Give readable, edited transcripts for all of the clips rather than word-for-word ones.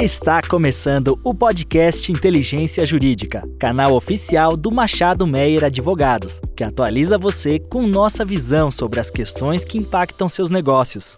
Está começando o podcast Inteligência Jurídica, canal oficial do Machado Meyer Advogados, que atualiza você com nossa visão sobre as questões que impactam seus negócios.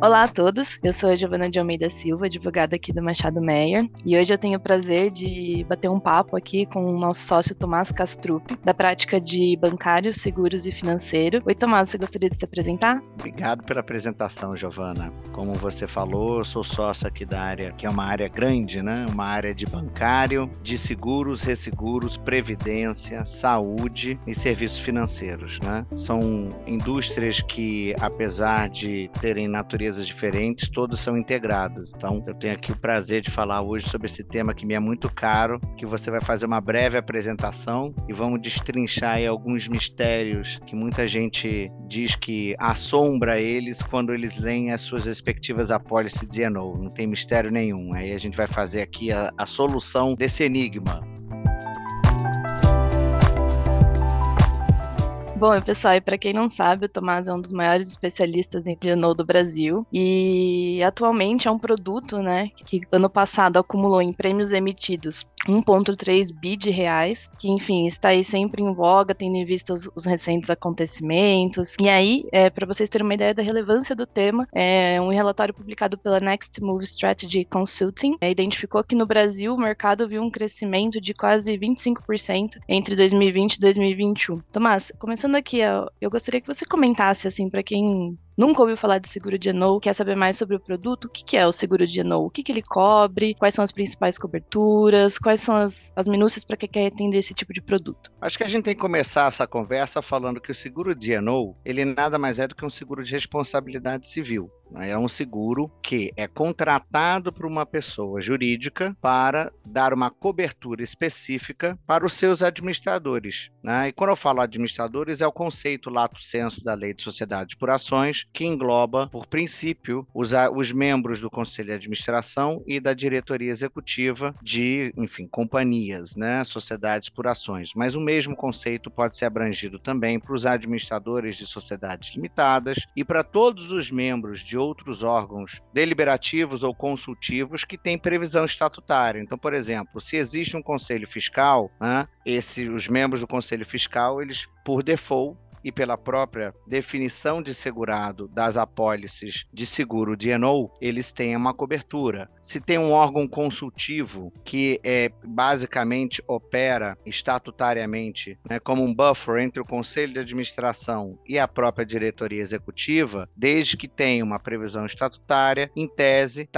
Olá a todos, eu sou a Giovana de Almeida Silva, advogada aqui do Machado Meyer, e hoje eu tenho o prazer de bater um papo aqui com o nosso sócio Thomaz Kastrup, da prática de Bancário, Seguros e Financeiro. Oi, Thomaz, você gostaria de se apresentar? Obrigado pela apresentação, Giovana. Como você falou, eu sou sócio aqui da área, que é uma área grande, né? Uma área de bancário, de seguros, resseguros, previdência, saúde e serviços financeiros, né? São indústrias que, apesar de terem natureza diferentes, todas são integradas. Então, eu tenho aqui o prazer de falar hoje sobre esse tema que me é muito caro, que você vai fazer uma breve apresentação e vamos destrinchar aí alguns mistérios que muita gente diz que assombra eles quando eles leem as suas respectivas apólices D&O. Não tem mistério nenhum. Aí a gente vai fazer aqui a solução desse enigma. Bom, pessoal, e para quem não sabe, o Thomaz é um dos maiores especialistas em D&O do Brasil e atualmente é um produto, né, que ano passado acumulou em prêmios emitidos 1,3 bi de reais, que enfim, está aí sempre em voga, tendo em vista os recentes acontecimentos. E aí, para vocês terem uma ideia da relevância do tema, um relatório publicado pela Next Move Strategy Consulting identificou que no Brasil o mercado viu um crescimento de quase 25% entre 2020 e 2021. Thomaz, começando aqui, eu gostaria que você comentasse, assim, para quem nunca ouviu falar de seguro D&O, quer saber mais sobre o produto, o que é o seguro D&O, o que ele cobre, quais são as principais coberturas, quais são as minúcias para quem quer entender esse tipo de produto. Acho que a gente tem que começar essa conversa falando que o seguro D&O, ele nada mais é do que um seguro de responsabilidade civil. É um seguro que é contratado por uma pessoa jurídica para dar uma cobertura específica para os seus administradores, né? E quando eu falo administradores, é o conceito lato sensu da Lei de Sociedades por Ações, que engloba, por princípio, os membros do Conselho de Administração e da Diretoria Executiva de, enfim, companhias, né? Sociedades por Ações. Mas o mesmo conceito pode ser abrangido também para os administradores de sociedades limitadas e para todos os membros de outros órgãos deliberativos ou consultivos que têm previsão estatutária. Então, por exemplo, se existe um conselho fiscal, né, os membros do conselho fiscal, eles, por default, e pela própria definição de segurado das apólices de seguro D&O, eles têm uma cobertura. Se tem um órgão consultivo que basicamente opera estatutariamente, né, como um buffer entre o conselho de administração e a própria diretoria executiva, desde que tenha uma previsão estatutária, em tese,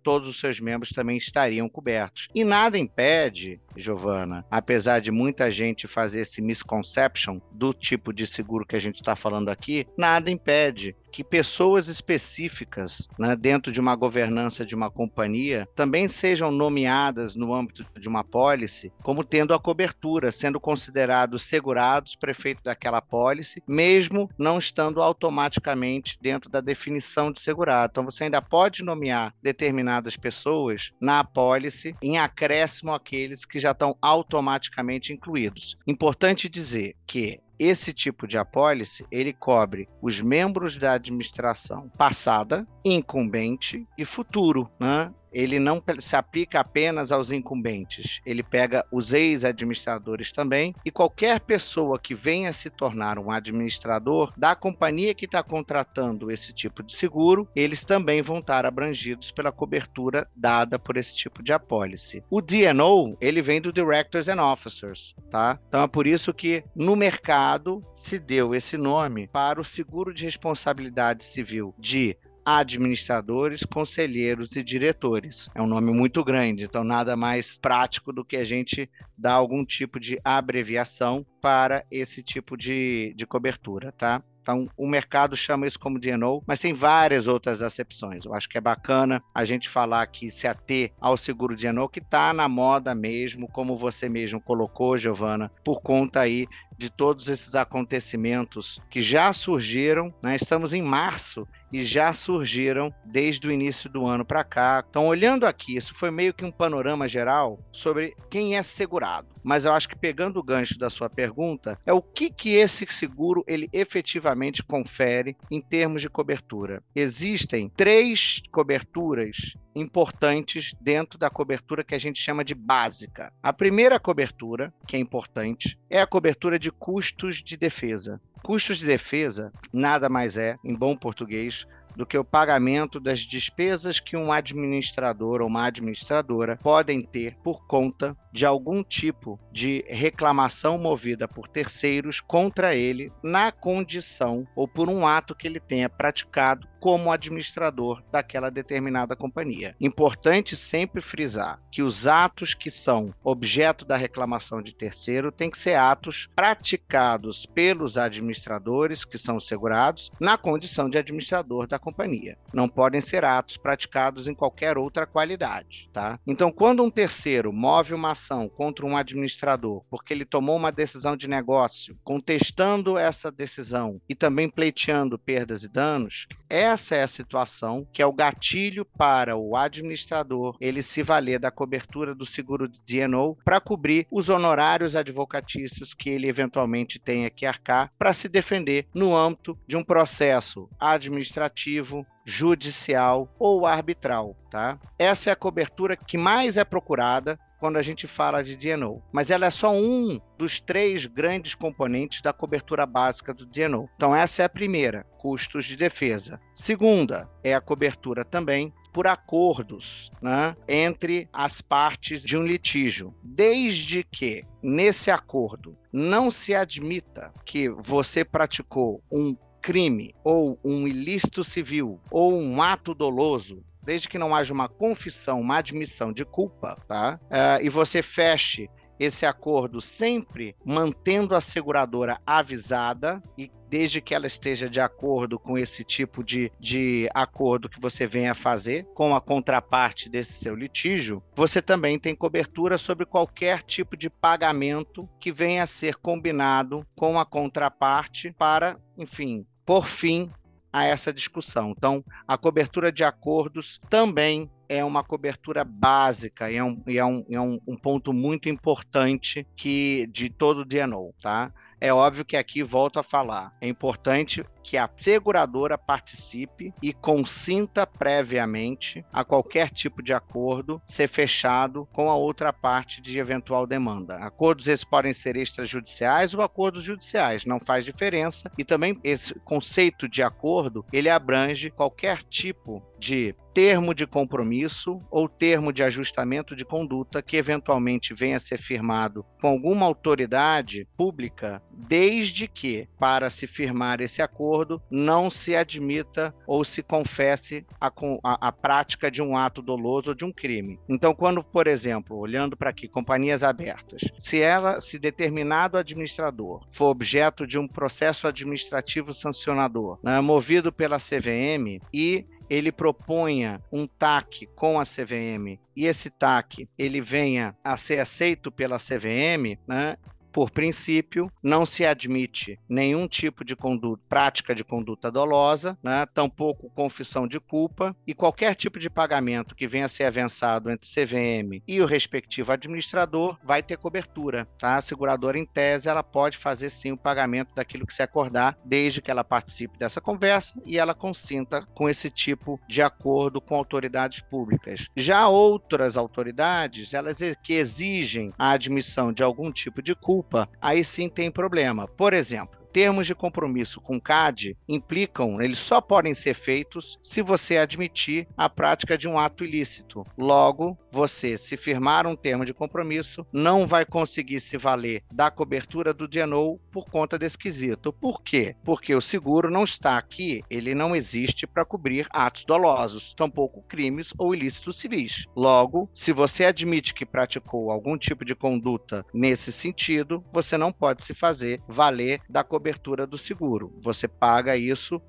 todos os seus membros também estariam cobertos. E nada impede, Giovana, apesar de muita gente fazer esse misconception do tipo de seguro que a gente está falando aqui, nada impede que pessoas específicas, né, dentro de uma governança de uma companhia também sejam nomeadas no âmbito de uma apólice como tendo a cobertura, sendo considerados segurados, prefeito daquela apólice, mesmo não estando automaticamente dentro da definição de segurado. Então você ainda pode nomear determinadas pessoas na apólice em acréscimo àqueles que já estão automaticamente incluídos. Importante dizer que esse tipo de apólice, ele cobre os membros da administração passada, incumbente e futuro, né? Ele não se aplica apenas aos incumbentes, ele pega os ex-administradores também e qualquer pessoa que venha se tornar um administrador da companhia que está contratando esse tipo de seguro, eles também vão estar abrangidos pela cobertura dada por esse tipo de apólice. O D&O, ele vem do Directors and Officers, tá? Então é por isso que no mercado se deu esse nome para o seguro de responsabilidade civil de administradores, conselheiros e diretores. É um nome muito grande, então nada mais prático do que a gente dar algum tipo de abreviação para esse tipo de cobertura, tá? Então, o mercado chama isso como D&O, mas tem várias outras acepções. Eu acho que é bacana a gente falar que se ater ao seguro D&O, que está na moda mesmo, como você mesmo colocou, Giovana, por conta aí de todos esses acontecimentos que já surgiram, né? Estamos em março e já surgiram desde o início do ano para cá. Então, olhando aqui, isso foi meio que um panorama geral sobre quem é segurado. Mas eu acho que, pegando o gancho da sua pergunta, é o que esse seguro ele efetivamente confere em termos de cobertura. Existem 3 coberturas importantes dentro da cobertura que a gente chama de básica. A primeira cobertura, que é importante, é a cobertura de custos de defesa. Custos de defesa nada mais é, em bom português, do que o pagamento das despesas que um administrador ou uma administradora podem ter por conta de algum tipo de reclamação movida por terceiros contra ele na condição ou por um ato que ele tenha praticado como administrador daquela determinada companhia. Importante sempre frisar que os atos que são objeto da reclamação de terceiro têm que ser atos praticados pelos administradores, que são segurados, na condição de administrador da companhia. Não podem ser atos praticados em qualquer outra qualidade, tá? Então, quando um terceiro move uma ação contra um administrador porque ele tomou uma decisão de negócio, contestando essa decisão e também pleiteando perdas e danos, essa é a situação que é o gatilho para o administrador ele se valer da cobertura do seguro de D&O para cobrir os honorários advocatícios que ele eventualmente tenha que arcar para se defender no âmbito de um processo administrativo, judicial ou arbitral, tá? Essa é a cobertura que mais é procurada quando a gente fala de D&O, mas ela é só um dos 3 grandes componentes da cobertura básica do D&O. Então essa é a primeira, custos de defesa. Segunda é a cobertura também por acordos, né, entre as partes de um litígio, desde que nesse acordo não se admita que você praticou um crime ou um ilícito civil ou um ato doloso, desde que não haja uma confissão, uma admissão de culpa, tá? E você feche esse acordo sempre mantendo a seguradora avisada e desde que ela esteja de acordo com esse tipo de acordo que você venha fazer com a contraparte desse seu litígio, você também tem cobertura sobre qualquer tipo de pagamento que venha a ser combinado com a contraparte para, enfim, por fim a essa discussão. Então, a cobertura de acordos também é uma cobertura básica e é um ponto muito importante que, de todo o D&O, tá? É óbvio que aqui, volto a falar, é importante que a seguradora participe e consinta previamente a qualquer tipo de acordo ser fechado com a outra parte de eventual demanda. Acordos esses podem ser extrajudiciais ou acordos judiciais, não faz diferença. E também esse conceito de acordo, ele abrange qualquer tipo de termo de compromisso ou termo de ajustamento de conduta que eventualmente venha a ser firmado com alguma autoridade pública, desde que, para se firmar esse acordo, não se admita ou se confesse a prática de um ato doloso ou de um crime. Então, quando, por exemplo, olhando para aqui, companhias abertas, se determinado administrador for objeto de um processo administrativo sancionador, né, movido pela CVM e ele proponha um TAC com a CVM e esse TAC ele venha a ser aceito pela CVM, né? Por princípio, não se admite nenhum tipo de conduta, prática de conduta dolosa, né? Tampouco confissão de culpa e qualquer tipo de pagamento que venha a ser avançado entre CVM e o respectivo administrador vai ter cobertura, tá? A seguradora, em tese, ela pode fazer sim o pagamento daquilo que se acordar, desde que ela participe dessa conversa e ela consinta com esse tipo de acordo com autoridades públicas. Já outras autoridades, elas que exigem a admissão de algum tipo de culpa, aí sim tem problema. Por exemplo, termos de compromisso com Cade implicam, eles só podem ser feitos se você admitir a prática de um ato ilícito. Logo, você, se firmar um termo de compromisso, não vai conseguir se valer da cobertura do D&O por conta desse quesito. Por quê? Porque o seguro não está aqui, ele não existe para cobrir atos dolosos, tampouco crimes ou ilícitos civis. Logo, se você admite que praticou algum tipo de conduta nesse sentido, você não pode se fazer valer da cobertura do seguro. Você paga isso,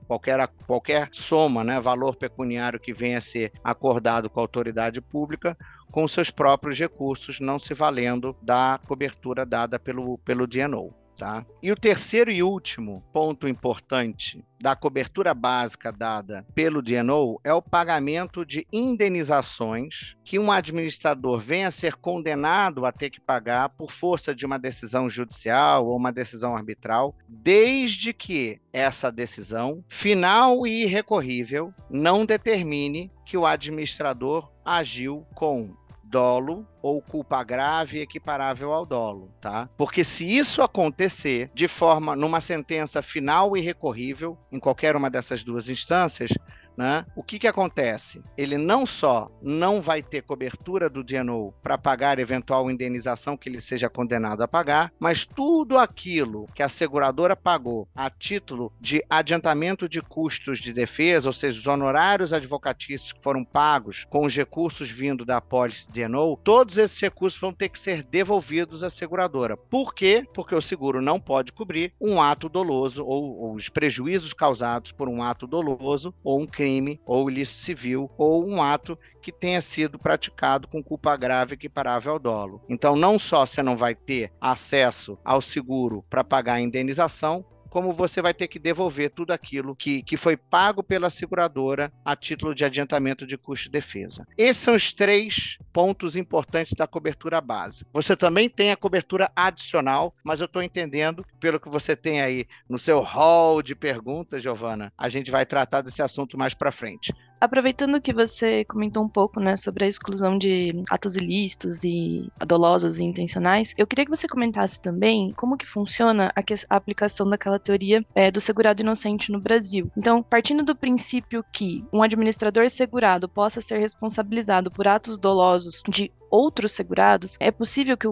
qualquer soma, né, valor pecuniário que venha a ser acordado com a autoridade pública, com seus próprios recursos, não se valendo da cobertura dada pelo D&O. Tá? E o terceiro e último ponto importante da cobertura básica dada pelo D&O é o pagamento de indenizações que um administrador venha a ser condenado a ter que pagar por força de uma decisão judicial ou uma decisão arbitral, desde que essa decisão, final e irrecorrível, não determine que o administrador agiu com dolo ou culpa grave equiparável ao dolo, tá? Porque se isso acontecer de forma, numa sentença final e recorrível, em qualquer uma dessas duas instâncias, né? O que acontece? Ele não só não vai ter cobertura do D&O para pagar eventual indenização que ele seja condenado a pagar, mas tudo aquilo que a seguradora pagou a título de adiantamento de custos de defesa, ou seja, os honorários advocatícios que foram pagos com os recursos vindo da apólice D&O, todos esses recursos vão ter que ser devolvidos à seguradora. Por quê? Porque o seguro não pode cobrir um ato doloso ou os prejuízos causados por um ato doloso ou um crime ou ilícito civil ou um ato que tenha sido praticado com culpa grave equiparável ao dolo. Então, não só você não vai ter acesso ao seguro para pagar a indenização, como você vai ter que devolver tudo aquilo que foi pago pela seguradora a título de adiantamento de custo de defesa. Esses são os três pontos importantes da cobertura básica. Você também tem a cobertura adicional, mas eu estou entendendo, pelo que você tem aí no seu hall de perguntas, Giovana, a gente vai tratar desse assunto mais para frente. Aproveitando que você comentou um pouco, né, sobre a exclusão de atos ilícitos e dolosos e intencionais, eu queria que você comentasse também como que funciona a aplicação daquela teoria do segurado inocente no Brasil. Então, partindo do princípio que um administrador segurado possa ser responsabilizado por atos dolosos de outros segurados, é possível que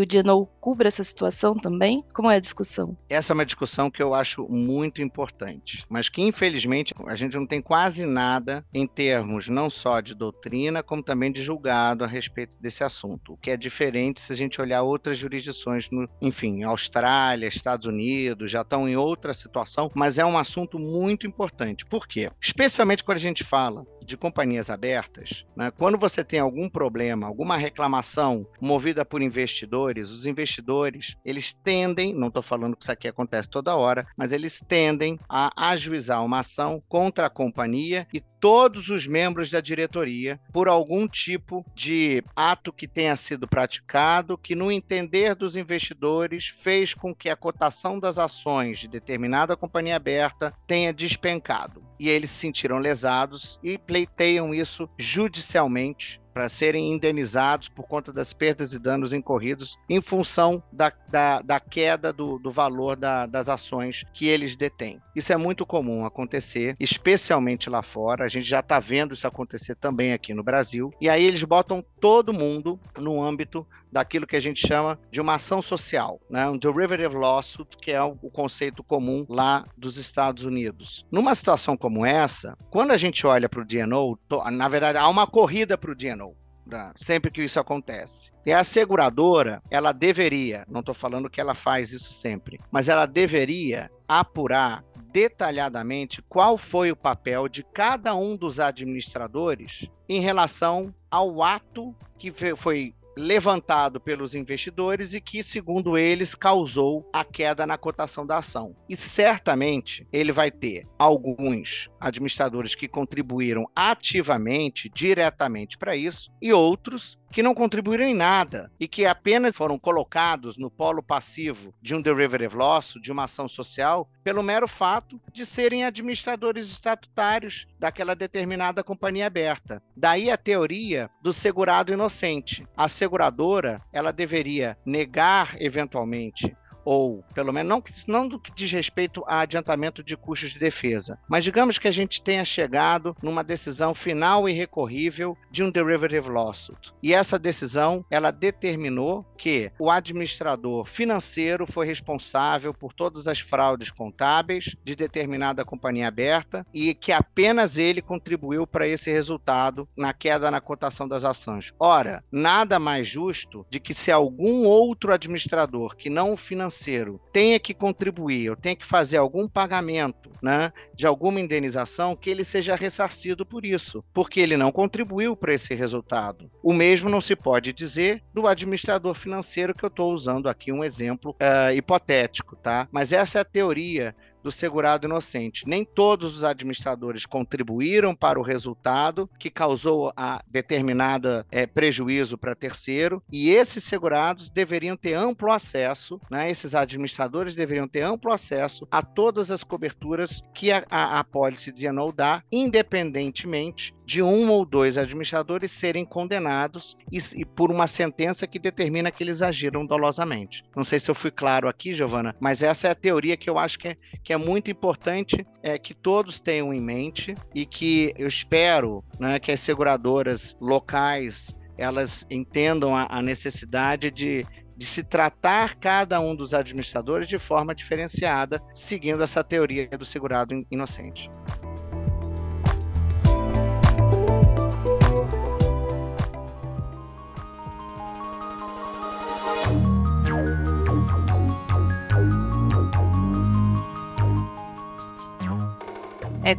o D&O cubra essa situação também? Como é a discussão? Essa é uma discussão que eu acho muito importante, mas que infelizmente a gente não tem quase nada em termos não só de doutrina, como também de julgado a respeito desse assunto, o que é diferente se a gente olhar outras jurisdições, enfim, Austrália, Estados Unidos, já estão em outra situação, mas é um assunto muito importante. Por quê? Especialmente quando a gente fala de companhias abertas, né? Quando você tem algum problema, alguma reclamação movida por investidores, os investidores, eles tendem, não estou falando que isso aqui acontece toda hora, mas eles tendem a ajuizar uma ação contra a companhia e todos os membros da diretoria por algum tipo de ato que tenha sido praticado, que no entender dos investidores fez com que a cotação das ações de determinada companhia aberta tenha despencado. E eles se sentiram lesados e pleiteiam isso judicialmente para serem indenizados por conta das perdas e danos incorridos em função da queda do valor das ações que eles detêm. Isso é muito comum acontecer, especialmente lá fora. A gente já está vendo isso acontecer também aqui no Brasil. E aí eles botam todo mundo no âmbito daquilo que a gente chama de uma ação social, né? Um derivative lawsuit, que é o conceito comum lá dos Estados Unidos. Numa situação como essa, quando a gente olha para o D&O, na verdade, há uma corrida para o D&O, né? Sempre que isso acontece. E a seguradora, ela deveria, não estou falando que ela faz isso sempre, mas ela deveria apurar detalhadamente qual foi o papel de cada um dos administradores em relação ao ato que foi levantado pelos investidores e que, segundo eles, causou a queda na cotação da ação. E certamente ele vai ter alguns administradores que contribuíram ativamente, diretamente para isso, e outros que não contribuíram em nada e que apenas foram colocados no polo passivo de um derivative lawsuit, de uma ação social, pelo mero fato de serem administradores estatutários daquela determinada companhia aberta. Daí a teoria do segurado inocente. A seguradora, ela deveria negar, eventualmente, ou pelo menos não do que diz respeito a adiantamento de custos de defesa, mas digamos que a gente tenha chegado numa decisão final e recorrível de um derivative lawsuit. E essa decisão, ela determinou que o administrador financeiro foi responsável por todas as fraudes contábeis de determinada companhia aberta e que apenas ele contribuiu para esse resultado na queda na cotação das ações. Ora, nada mais justo de que se algum outro administrador que não o financeiro financeiro tenha que contribuir ou tenha que fazer algum pagamento, né, de alguma indenização, que ele seja ressarcido por isso, porque ele não contribuiu para esse resultado. O mesmo não se pode dizer do administrador financeiro, que eu estou usando aqui um exemplo hipotético, tá? Mas essa é a teoria do segurado inocente. Nem todos os administradores contribuíram para o resultado que causou a determinada prejuízo para terceiro, e esses segurados deveriam ter amplo acesso, né? Esses administradores deveriam ter amplo acesso a todas as coberturas que a apólice D&O dá, independentemente de um ou dois administradores serem condenados e por uma sentença que determina que eles agiram dolosamente. Não sei se eu fui claro aqui, Giovana, mas essa é a teoria que eu acho que é muito importante que todos tenham em mente, e que eu espero, né, que as seguradoras locais elas entendam a necessidade de se tratar cada um dos administradores de forma diferenciada, seguindo essa teoria do segurado inocente.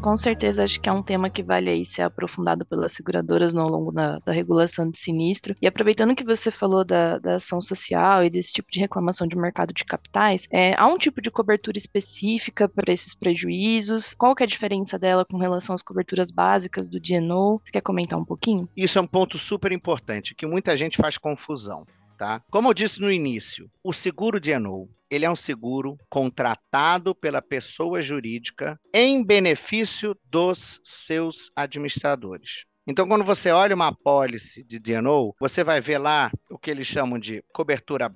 Com certeza, acho que é um tema que vale aí ser aprofundado pelas seguradoras ao longo da regulação de sinistro. E aproveitando que você falou da ação social e desse tipo de reclamação de mercado de capitais, há um tipo de cobertura específica para esses prejuízos? Qual que é a diferença dela com relação às coberturas básicas do D&O? Você quer comentar um pouquinho? Isso é um ponto super importante, que muita gente faz confusão, tá? Como eu disse no início, o seguro D&O, ele é um seguro contratado pela pessoa jurídica em benefício dos seus administradores. Então, quando você olha uma apólice de D&O, você vai ver lá o que eles chamam de cobertura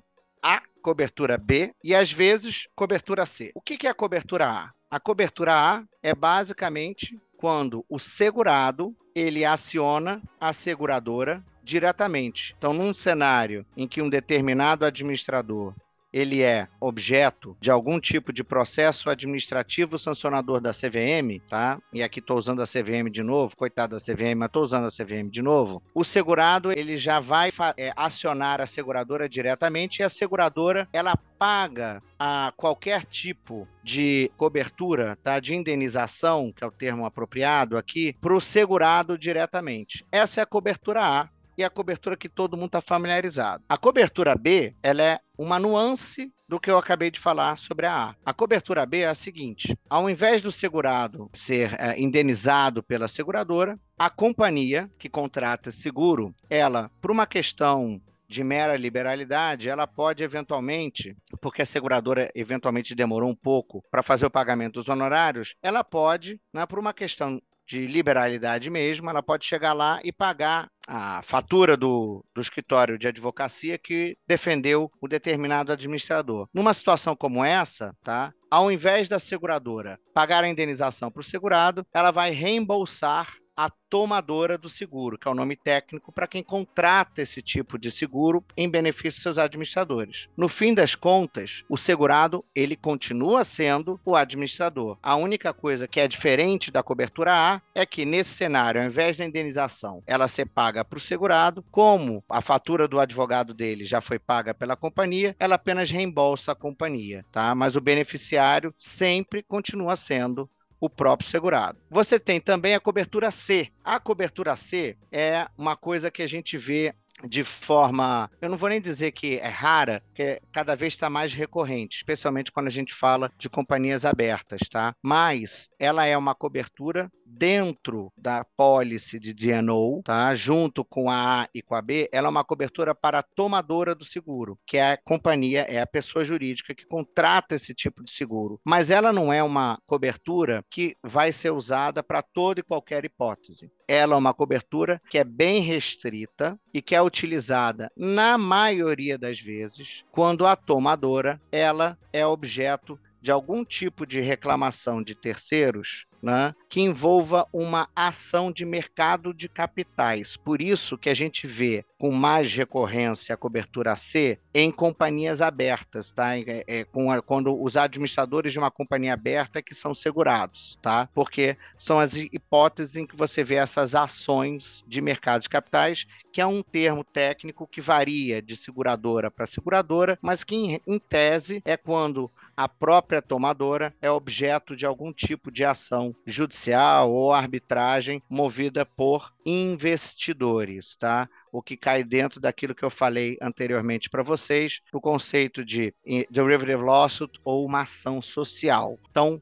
A, cobertura B e, às vezes, cobertura C. O que é a cobertura A? A cobertura A é basicamente quando o segurado ele aciona a seguradora diretamente. Então, num cenário em que um determinado administrador ele é objeto de algum tipo de processo administrativo sancionador da CVM, tá? E aqui estou usando a CVM de novo, coitada da CVM, mas estou usando a CVM de novo. O segurado, ele já vai acionar a seguradora diretamente, e a seguradora, ela paga a qualquer tipo de cobertura, tá? De indenização, que é o termo apropriado aqui, para o segurado diretamente. Essa é a cobertura A, e a cobertura que todo mundo está familiarizado. A cobertura B, ela é uma nuance do que eu acabei de falar sobre a A. A cobertura B é a seguinte: ao invés do segurado ser indenizado pela seguradora, a companhia que contrata seguro, ela, por uma questão de mera liberalidade, ela pode eventualmente, porque a seguradora eventualmente demorou um pouco para fazer o pagamento dos honorários, ela pode, né, por uma questão de liberalidade mesmo, ela pode chegar lá e pagar a fatura do escritório de advocacia que defendeu o determinado administrador. Numa situação como essa, tá? Ao invés da seguradora pagar a indenização para o segurado, ela vai reembolsar a tomadora do seguro, que é o nome técnico para quem contrata esse tipo de seguro em benefício dos seus administradores. No fim das contas, o segurado, ele continua sendo o administrador. A única coisa que é diferente da cobertura A é que, nesse cenário, ao invés da indenização ela ser paga para o segurado, como a fatura do advogado dele já foi paga pela companhia, ela apenas reembolsa a companhia, tá? Mas o beneficiário sempre continua sendo o próprio segurado. Você tem também a cobertura C. A cobertura C é uma coisa que a gente vê de forma, eu não vou nem dizer que é rara, porque cada vez está mais recorrente, especialmente quando a gente fala de companhias abertas, tá? Mas ela é uma cobertura dentro da apólice de D&O, tá? Junto com a A e com a B, ela é uma cobertura para a tomadora do seguro, que é a companhia, é a pessoa jurídica que contrata esse tipo de seguro. Mas ela não é uma cobertura que vai ser usada para toda e qualquer hipótese. Ela é uma cobertura que é bem restrita e que é utilizada, na maioria das vezes, quando a tomadora ela é objeto de algum tipo de reclamação de terceiros, né, que envolva uma ação de mercado de capitais. Por isso que a gente vê com mais recorrência a cobertura C em companhias abertas, tá? Quando os administradores de uma companhia aberta que são segurados, tá? Porque são as hipóteses em que você vê essas ações de mercado de capitais, que é um termo técnico que varia de seguradora para seguradora, mas que em tese é quando a própria tomadora é objeto de algum tipo de ação judicial ou arbitragem movida por investidores, tá? O que cai dentro daquilo que eu falei anteriormente para vocês, o conceito de derivative lawsuit ou uma ação social. Então,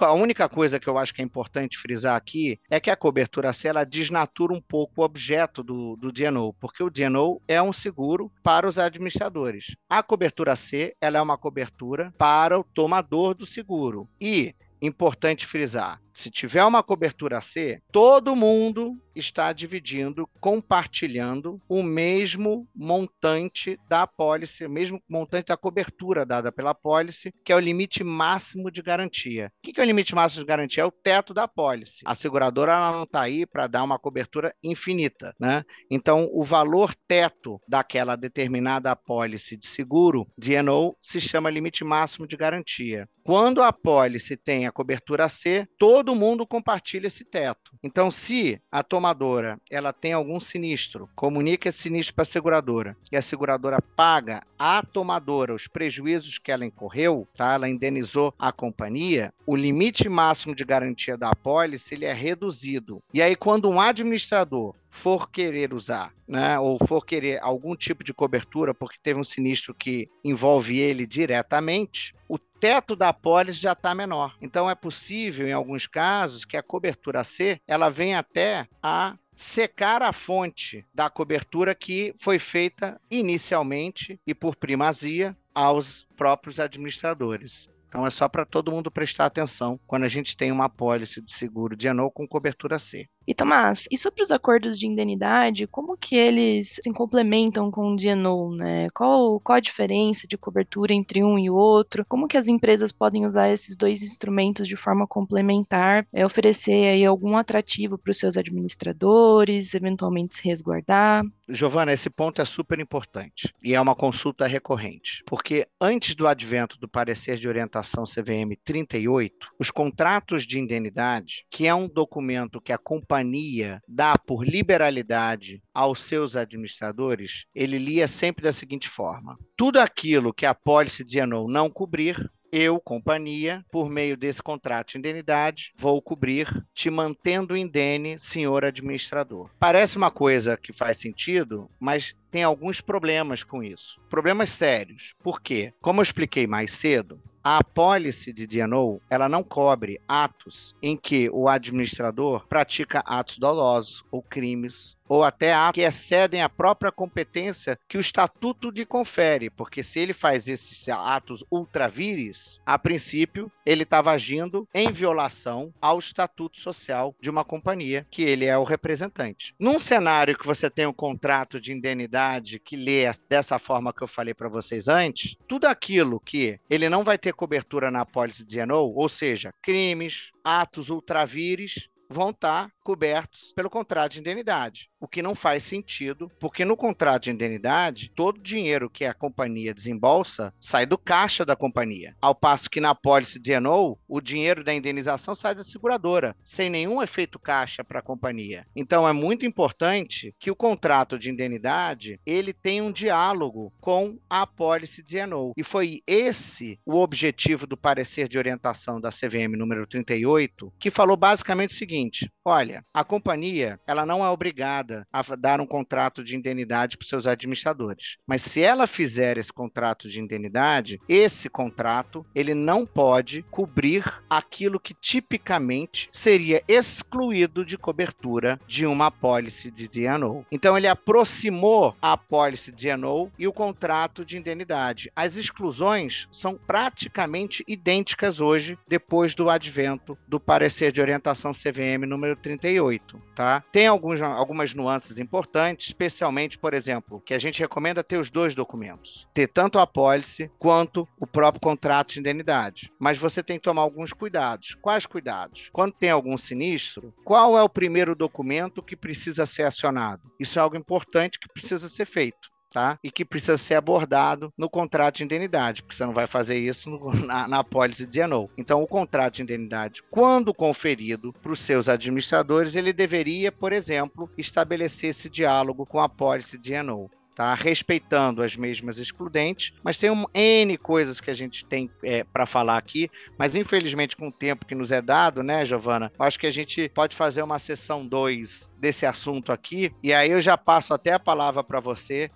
a única coisa que eu acho que é importante frisar aqui é que a cobertura C, ela desnatura um pouco o objeto do D&O, porque o D&O é um seguro para os administradores. A cobertura C, ela é uma cobertura para o tomador do seguro. E, importante frisar, se tiver uma cobertura C, todo mundo está dividindo, compartilhando o mesmo montante da apólice, o mesmo montante da cobertura dada pela apólice, que é o limite máximo de garantia. O que é o limite máximo de garantia? É o teto da apólice. A seguradora, ela não está aí para dar uma cobertura infinita, né? Então, o valor teto daquela determinada apólice de seguro, D&O, se chama limite máximo de garantia. Quando a apólice tem a cobertura C, todo mundo compartilha esse teto. Então, se a tomadora ela tem algum sinistro, comunica esse sinistro para a seguradora e a seguradora paga à tomadora os prejuízos que ela incorreu, tá? Ela indenizou a companhia, o limite máximo de garantia da apólice ele é reduzido. E aí, quando um administrador for querer usar, né, ou for querer algum tipo de cobertura porque teve um sinistro que envolve ele diretamente, o teto da apólice já está menor. Então é possível, em alguns casos, que a cobertura C ela venha até a secar a fonte da cobertura que foi feita inicialmente e por primazia aos próprios administradores. Então é só para todo mundo prestar atenção quando a gente tem uma apólice de seguro D&O com cobertura C. E Thomaz, e sobre os acordos de indenidade, como que eles se complementam com o D&O, né? Qual a diferença de cobertura entre um e o outro? Como que as empresas podem usar esses dois instrumentos de forma complementar, oferecer aí algum atrativo para os seus administradores, eventualmente se resguardar? Giovana, esse ponto é super importante e é uma consulta recorrente, porque antes do advento do parecer de orientação CVM 38, os contratos de indenidade, que é um documento que acompanha a companhia dá por liberalidade aos seus administradores, ele lia sempre da seguinte forma: tudo aquilo que a apólice D&O não cobrir, eu, companhia, por meio desse contrato de indenidade, vou cobrir, te mantendo indene, senhor administrador. Parece uma coisa que faz sentido, mas tem alguns problemas com isso. Problemas sérios. Por quê? Como eu expliquei mais cedo, a apólice de D&O, ela não cobre atos em que o administrador pratica atos dolosos ou crimes, ou até atos que excedem a própria competência que o estatuto lhe confere, porque se ele faz esses atos ultra vires, a princípio, ele estava agindo em violação ao estatuto social de uma companhia, que ele é o representante. Num cenário que você tem um contrato de indenidade que lê dessa forma que eu falei para vocês antes, tudo aquilo que ele não vai ter cobertura na apólice de D&O, ou seja, crimes, atos ultravires, vão estar cobertos pelo contrato de indenidade, o que não faz sentido, porque no contrato de indenidade, todo o dinheiro que a companhia desembolsa sai do caixa da companhia, ao passo que na apólice D&O, o dinheiro da indenização sai da seguradora, sem nenhum efeito caixa para a companhia. Então é muito importante que o contrato de indenidade, ele tenha um diálogo com a apólice D&O, e foi esse o objetivo do parecer de orientação da CVM número 38, que falou basicamente o seguinte: olha, a companhia ela não é obrigada a dar um contrato de indenidade para os seus administradores, mas se ela fizer esse contrato de indenidade, esse contrato ele não pode cobrir aquilo que tipicamente seria excluído de cobertura de uma apólice de D&O. Então ele aproximou a apólice de D&O e o contrato de indenidade. As exclusões são praticamente idênticas hoje, depois do advento do parecer de orientação CVM número 38, tá? Tem algumas nuances nuances importantes, especialmente, por exemplo, que a gente recomenda ter os dois documentos. Ter tanto a apólice quanto o próprio contrato de indemnidade. Mas você tem que tomar alguns cuidados. Quais cuidados? Quando tem algum sinistro, qual é o primeiro documento que precisa ser acionado? Isso é algo importante que precisa ser feito. Tá? E que precisa ser abordado no contrato de indenidade, porque você não vai fazer isso na apólice D&O. Então, o contrato de indenidade, quando conferido para os seus administradores, ele deveria, por exemplo, estabelecer esse diálogo com a apólice D&O. Tá? Respeitando as mesmas excludentes, mas tem N coisas que a gente tem para falar aqui, mas infelizmente com o tempo que nos é dado, né, Giovana, acho que a gente pode fazer uma sessão 2 desse assunto aqui, e aí eu já passo até a palavra para você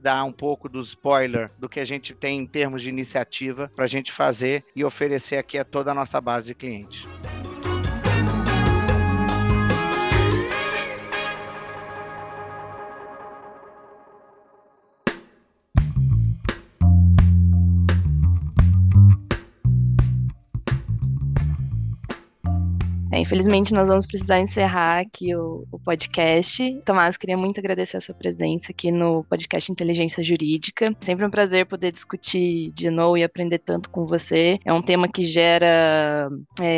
dar um pouco do spoiler do que a gente tem em termos de iniciativa para a gente fazer e oferecer aqui a toda a nossa base de clientes. Infelizmente, nós vamos precisar encerrar aqui o podcast. Thomaz, queria muito agradecer a sua presença aqui no podcast Inteligência Jurídica. Sempre um prazer poder discutir de novo e aprender tanto com você. É um tema que gera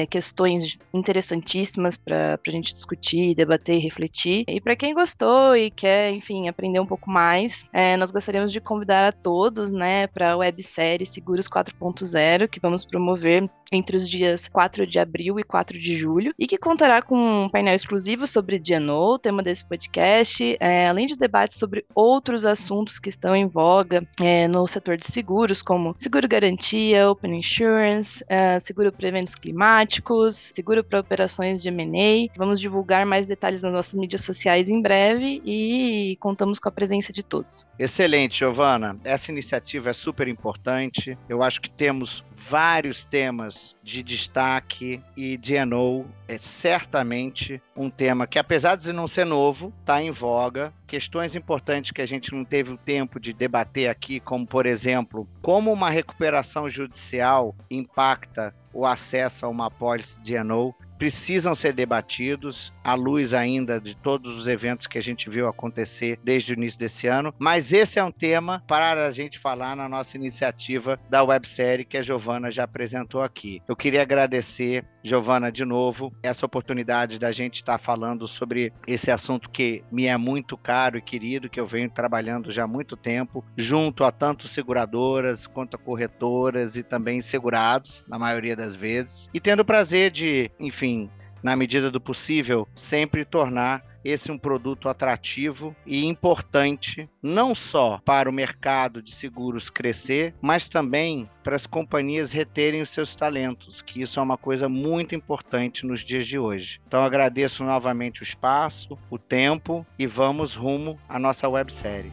questões interessantíssimas para a gente discutir, debater e refletir. E para quem gostou e quer, enfim, aprender um pouco mais, nós gostaríamos de convidar a todos, né, para a websérie Seguros 4.0, que vamos promover entre os dias 4 de abril e 4 de julho, e que contará com um painel exclusivo sobre D&O, o tema desse podcast, além de debates sobre outros assuntos que estão em voga no setor de seguros, como seguro-garantia, Open Insurance, seguro para eventos climáticos, seguro para operações de M&A. Vamos divulgar mais detalhes nas nossas mídias sociais em breve e contamos com a presença de todos. Excelente, Giovana. Essa iniciativa é super importante. Eu acho que temos vários temas de destaque e D&O é certamente um tema que, apesar de não ser novo, está em voga. Questões importantes que a gente não teve o tempo de debater aqui, como, por exemplo, como uma recuperação judicial impacta o acesso a uma apólice D&O, precisam ser debatidos à luz ainda de todos os eventos que a gente viu acontecer desde o início desse ano, mas esse é um tema para a gente falar na nossa iniciativa da websérie que a Giovana já apresentou aqui. Eu queria agradecer, Giovana, de novo, essa oportunidade da gente estar falando sobre esse assunto que me é muito caro e querido, que eu venho trabalhando já há muito tempo, junto a tanto seguradoras quanto a corretoras e também segurados, na maioria das vezes, e tendo o prazer de, enfim, na medida do possível, sempre tornar esse um produto atrativo e importante, não só para o mercado de seguros crescer, mas também para as companhias reterem os seus talentos, que isso é uma coisa muito importante nos dias de hoje. Então, agradeço novamente o espaço, o tempo e vamos rumo à nossa websérie.